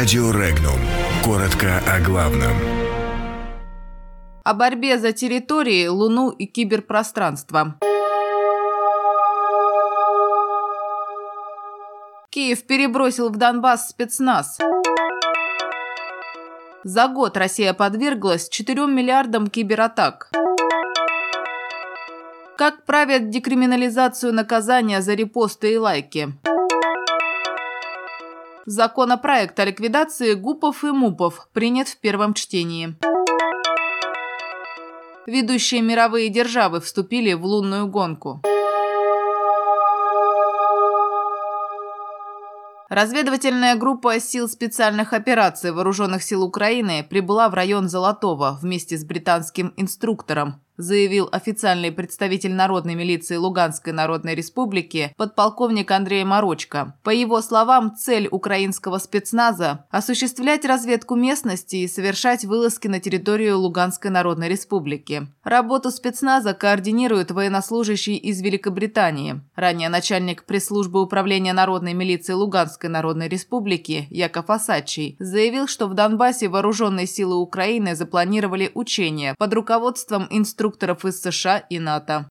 Радио Регнум. Коротко о главном. О борьбе за территории, Луну и киберпространство. Киев перебросил в Донбасс спецназ. За год Россия подверглась 4 миллиардам кибератак. Как правят декриминализацию наказания за репосты и лайки. Законопроект о ликвидации ГУПов и МУПов принят в первом чтении. Ведущие мировые державы вступили в лунную гонку. Разведывательная группа сил специальных операций Вооруженных сил Украины прибыла в район Золотого вместе с британским инструктором, заявил официальный представитель Народной милиции Луганской Народной Республики подполковник Андрей Морочка. По его словам, цель украинского спецназа – осуществлять разведку местности и совершать вылазки на территорию Луганской Народной Республики. Работу спецназа координирует военнослужащий из Великобритании. Ранее начальник пресс-службы управления Народной милиции Луганской Народной Республики Яков Асадчий заявил, что в Донбассе вооруженные силы Украины запланировали учения под руководством инструкторов из США и НАТО.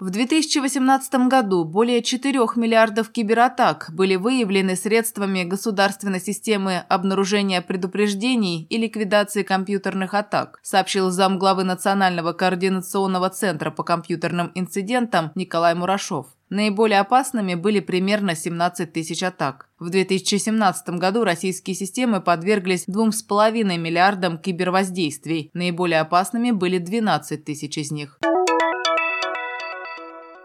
В 2018 году более 4 миллиардов кибератак были выявлены средствами государственной системы обнаружения предупреждений и ликвидации компьютерных атак, сообщил замглавы Национального координационного центра по компьютерным инцидентам Николай Мурашов. Наиболее опасными были примерно 17 тысяч атак. В 2017 году российские системы подверглись 2,5 миллиардам кибервоздействий. Наиболее опасными были 12 тысяч из них.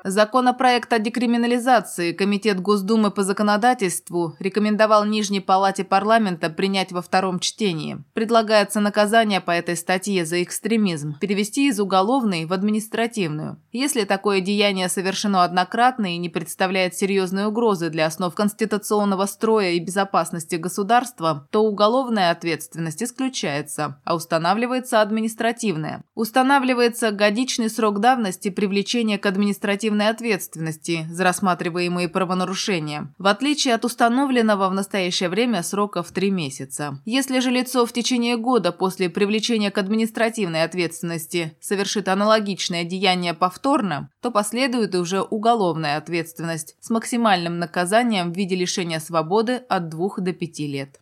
Законопроект о декриминализации Комитет Госдумы по законодательству рекомендовал Нижней палате парламента принять во втором чтении. Предлагается наказание по этой статье за экстремизм перевести из уголовной в административную. Если такое деяние совершено однократно и не представляет серьезной угрозы для основ конституционного строя и безопасности государства, то уголовная ответственность исключается, а устанавливается административная. Устанавливается годичный срок давности привлечения к административной ответственности за рассматриваемые правонарушения, в отличие от установленного в настоящее время срока в 3 месяца. Если же лицо в течение года после привлечения к административной ответственности совершит аналогичное деяние повторно, то последует уже уголовная ответственность с максимальным наказанием в виде лишения свободы от 2 до 5 лет.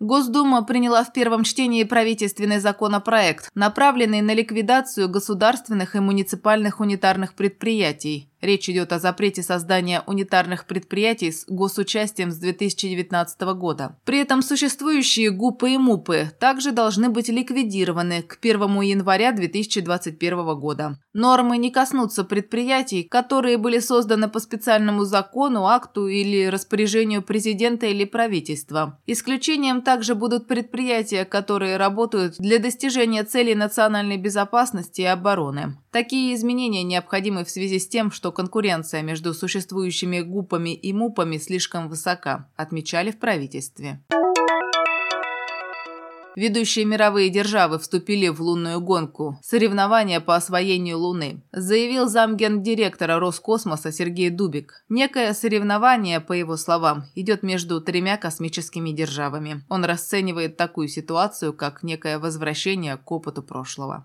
Госдума приняла в первом чтении правительственный законопроект, направленный на ликвидацию государственных и муниципальных унитарных предприятий. Речь идет о запрете создания унитарных предприятий с госучастием с 2019 года. При этом существующие ГУПы и МУПы также должны быть ликвидированы к 1 января 2021 года. Нормы не коснутся предприятий, которые были созданы по специальному закону, акту или распоряжению президента или правительства. Исключением также будут предприятия, которые работают для достижения целей национальной безопасности и обороны. Такие изменения необходимы в связи с тем, что конкуренция между существующими ГУПами и МУПами слишком высока, отмечали в правительстве. Ведущие мировые державы вступили в лунную гонку – соревнования по освоению Луны, заявил замгендиректора Роскосмоса Сергей Дубик. Некое соревнование, по его словам, идет между 3 космическими державами. Он расценивает такую ситуацию как некое возвращение к опыту прошлого.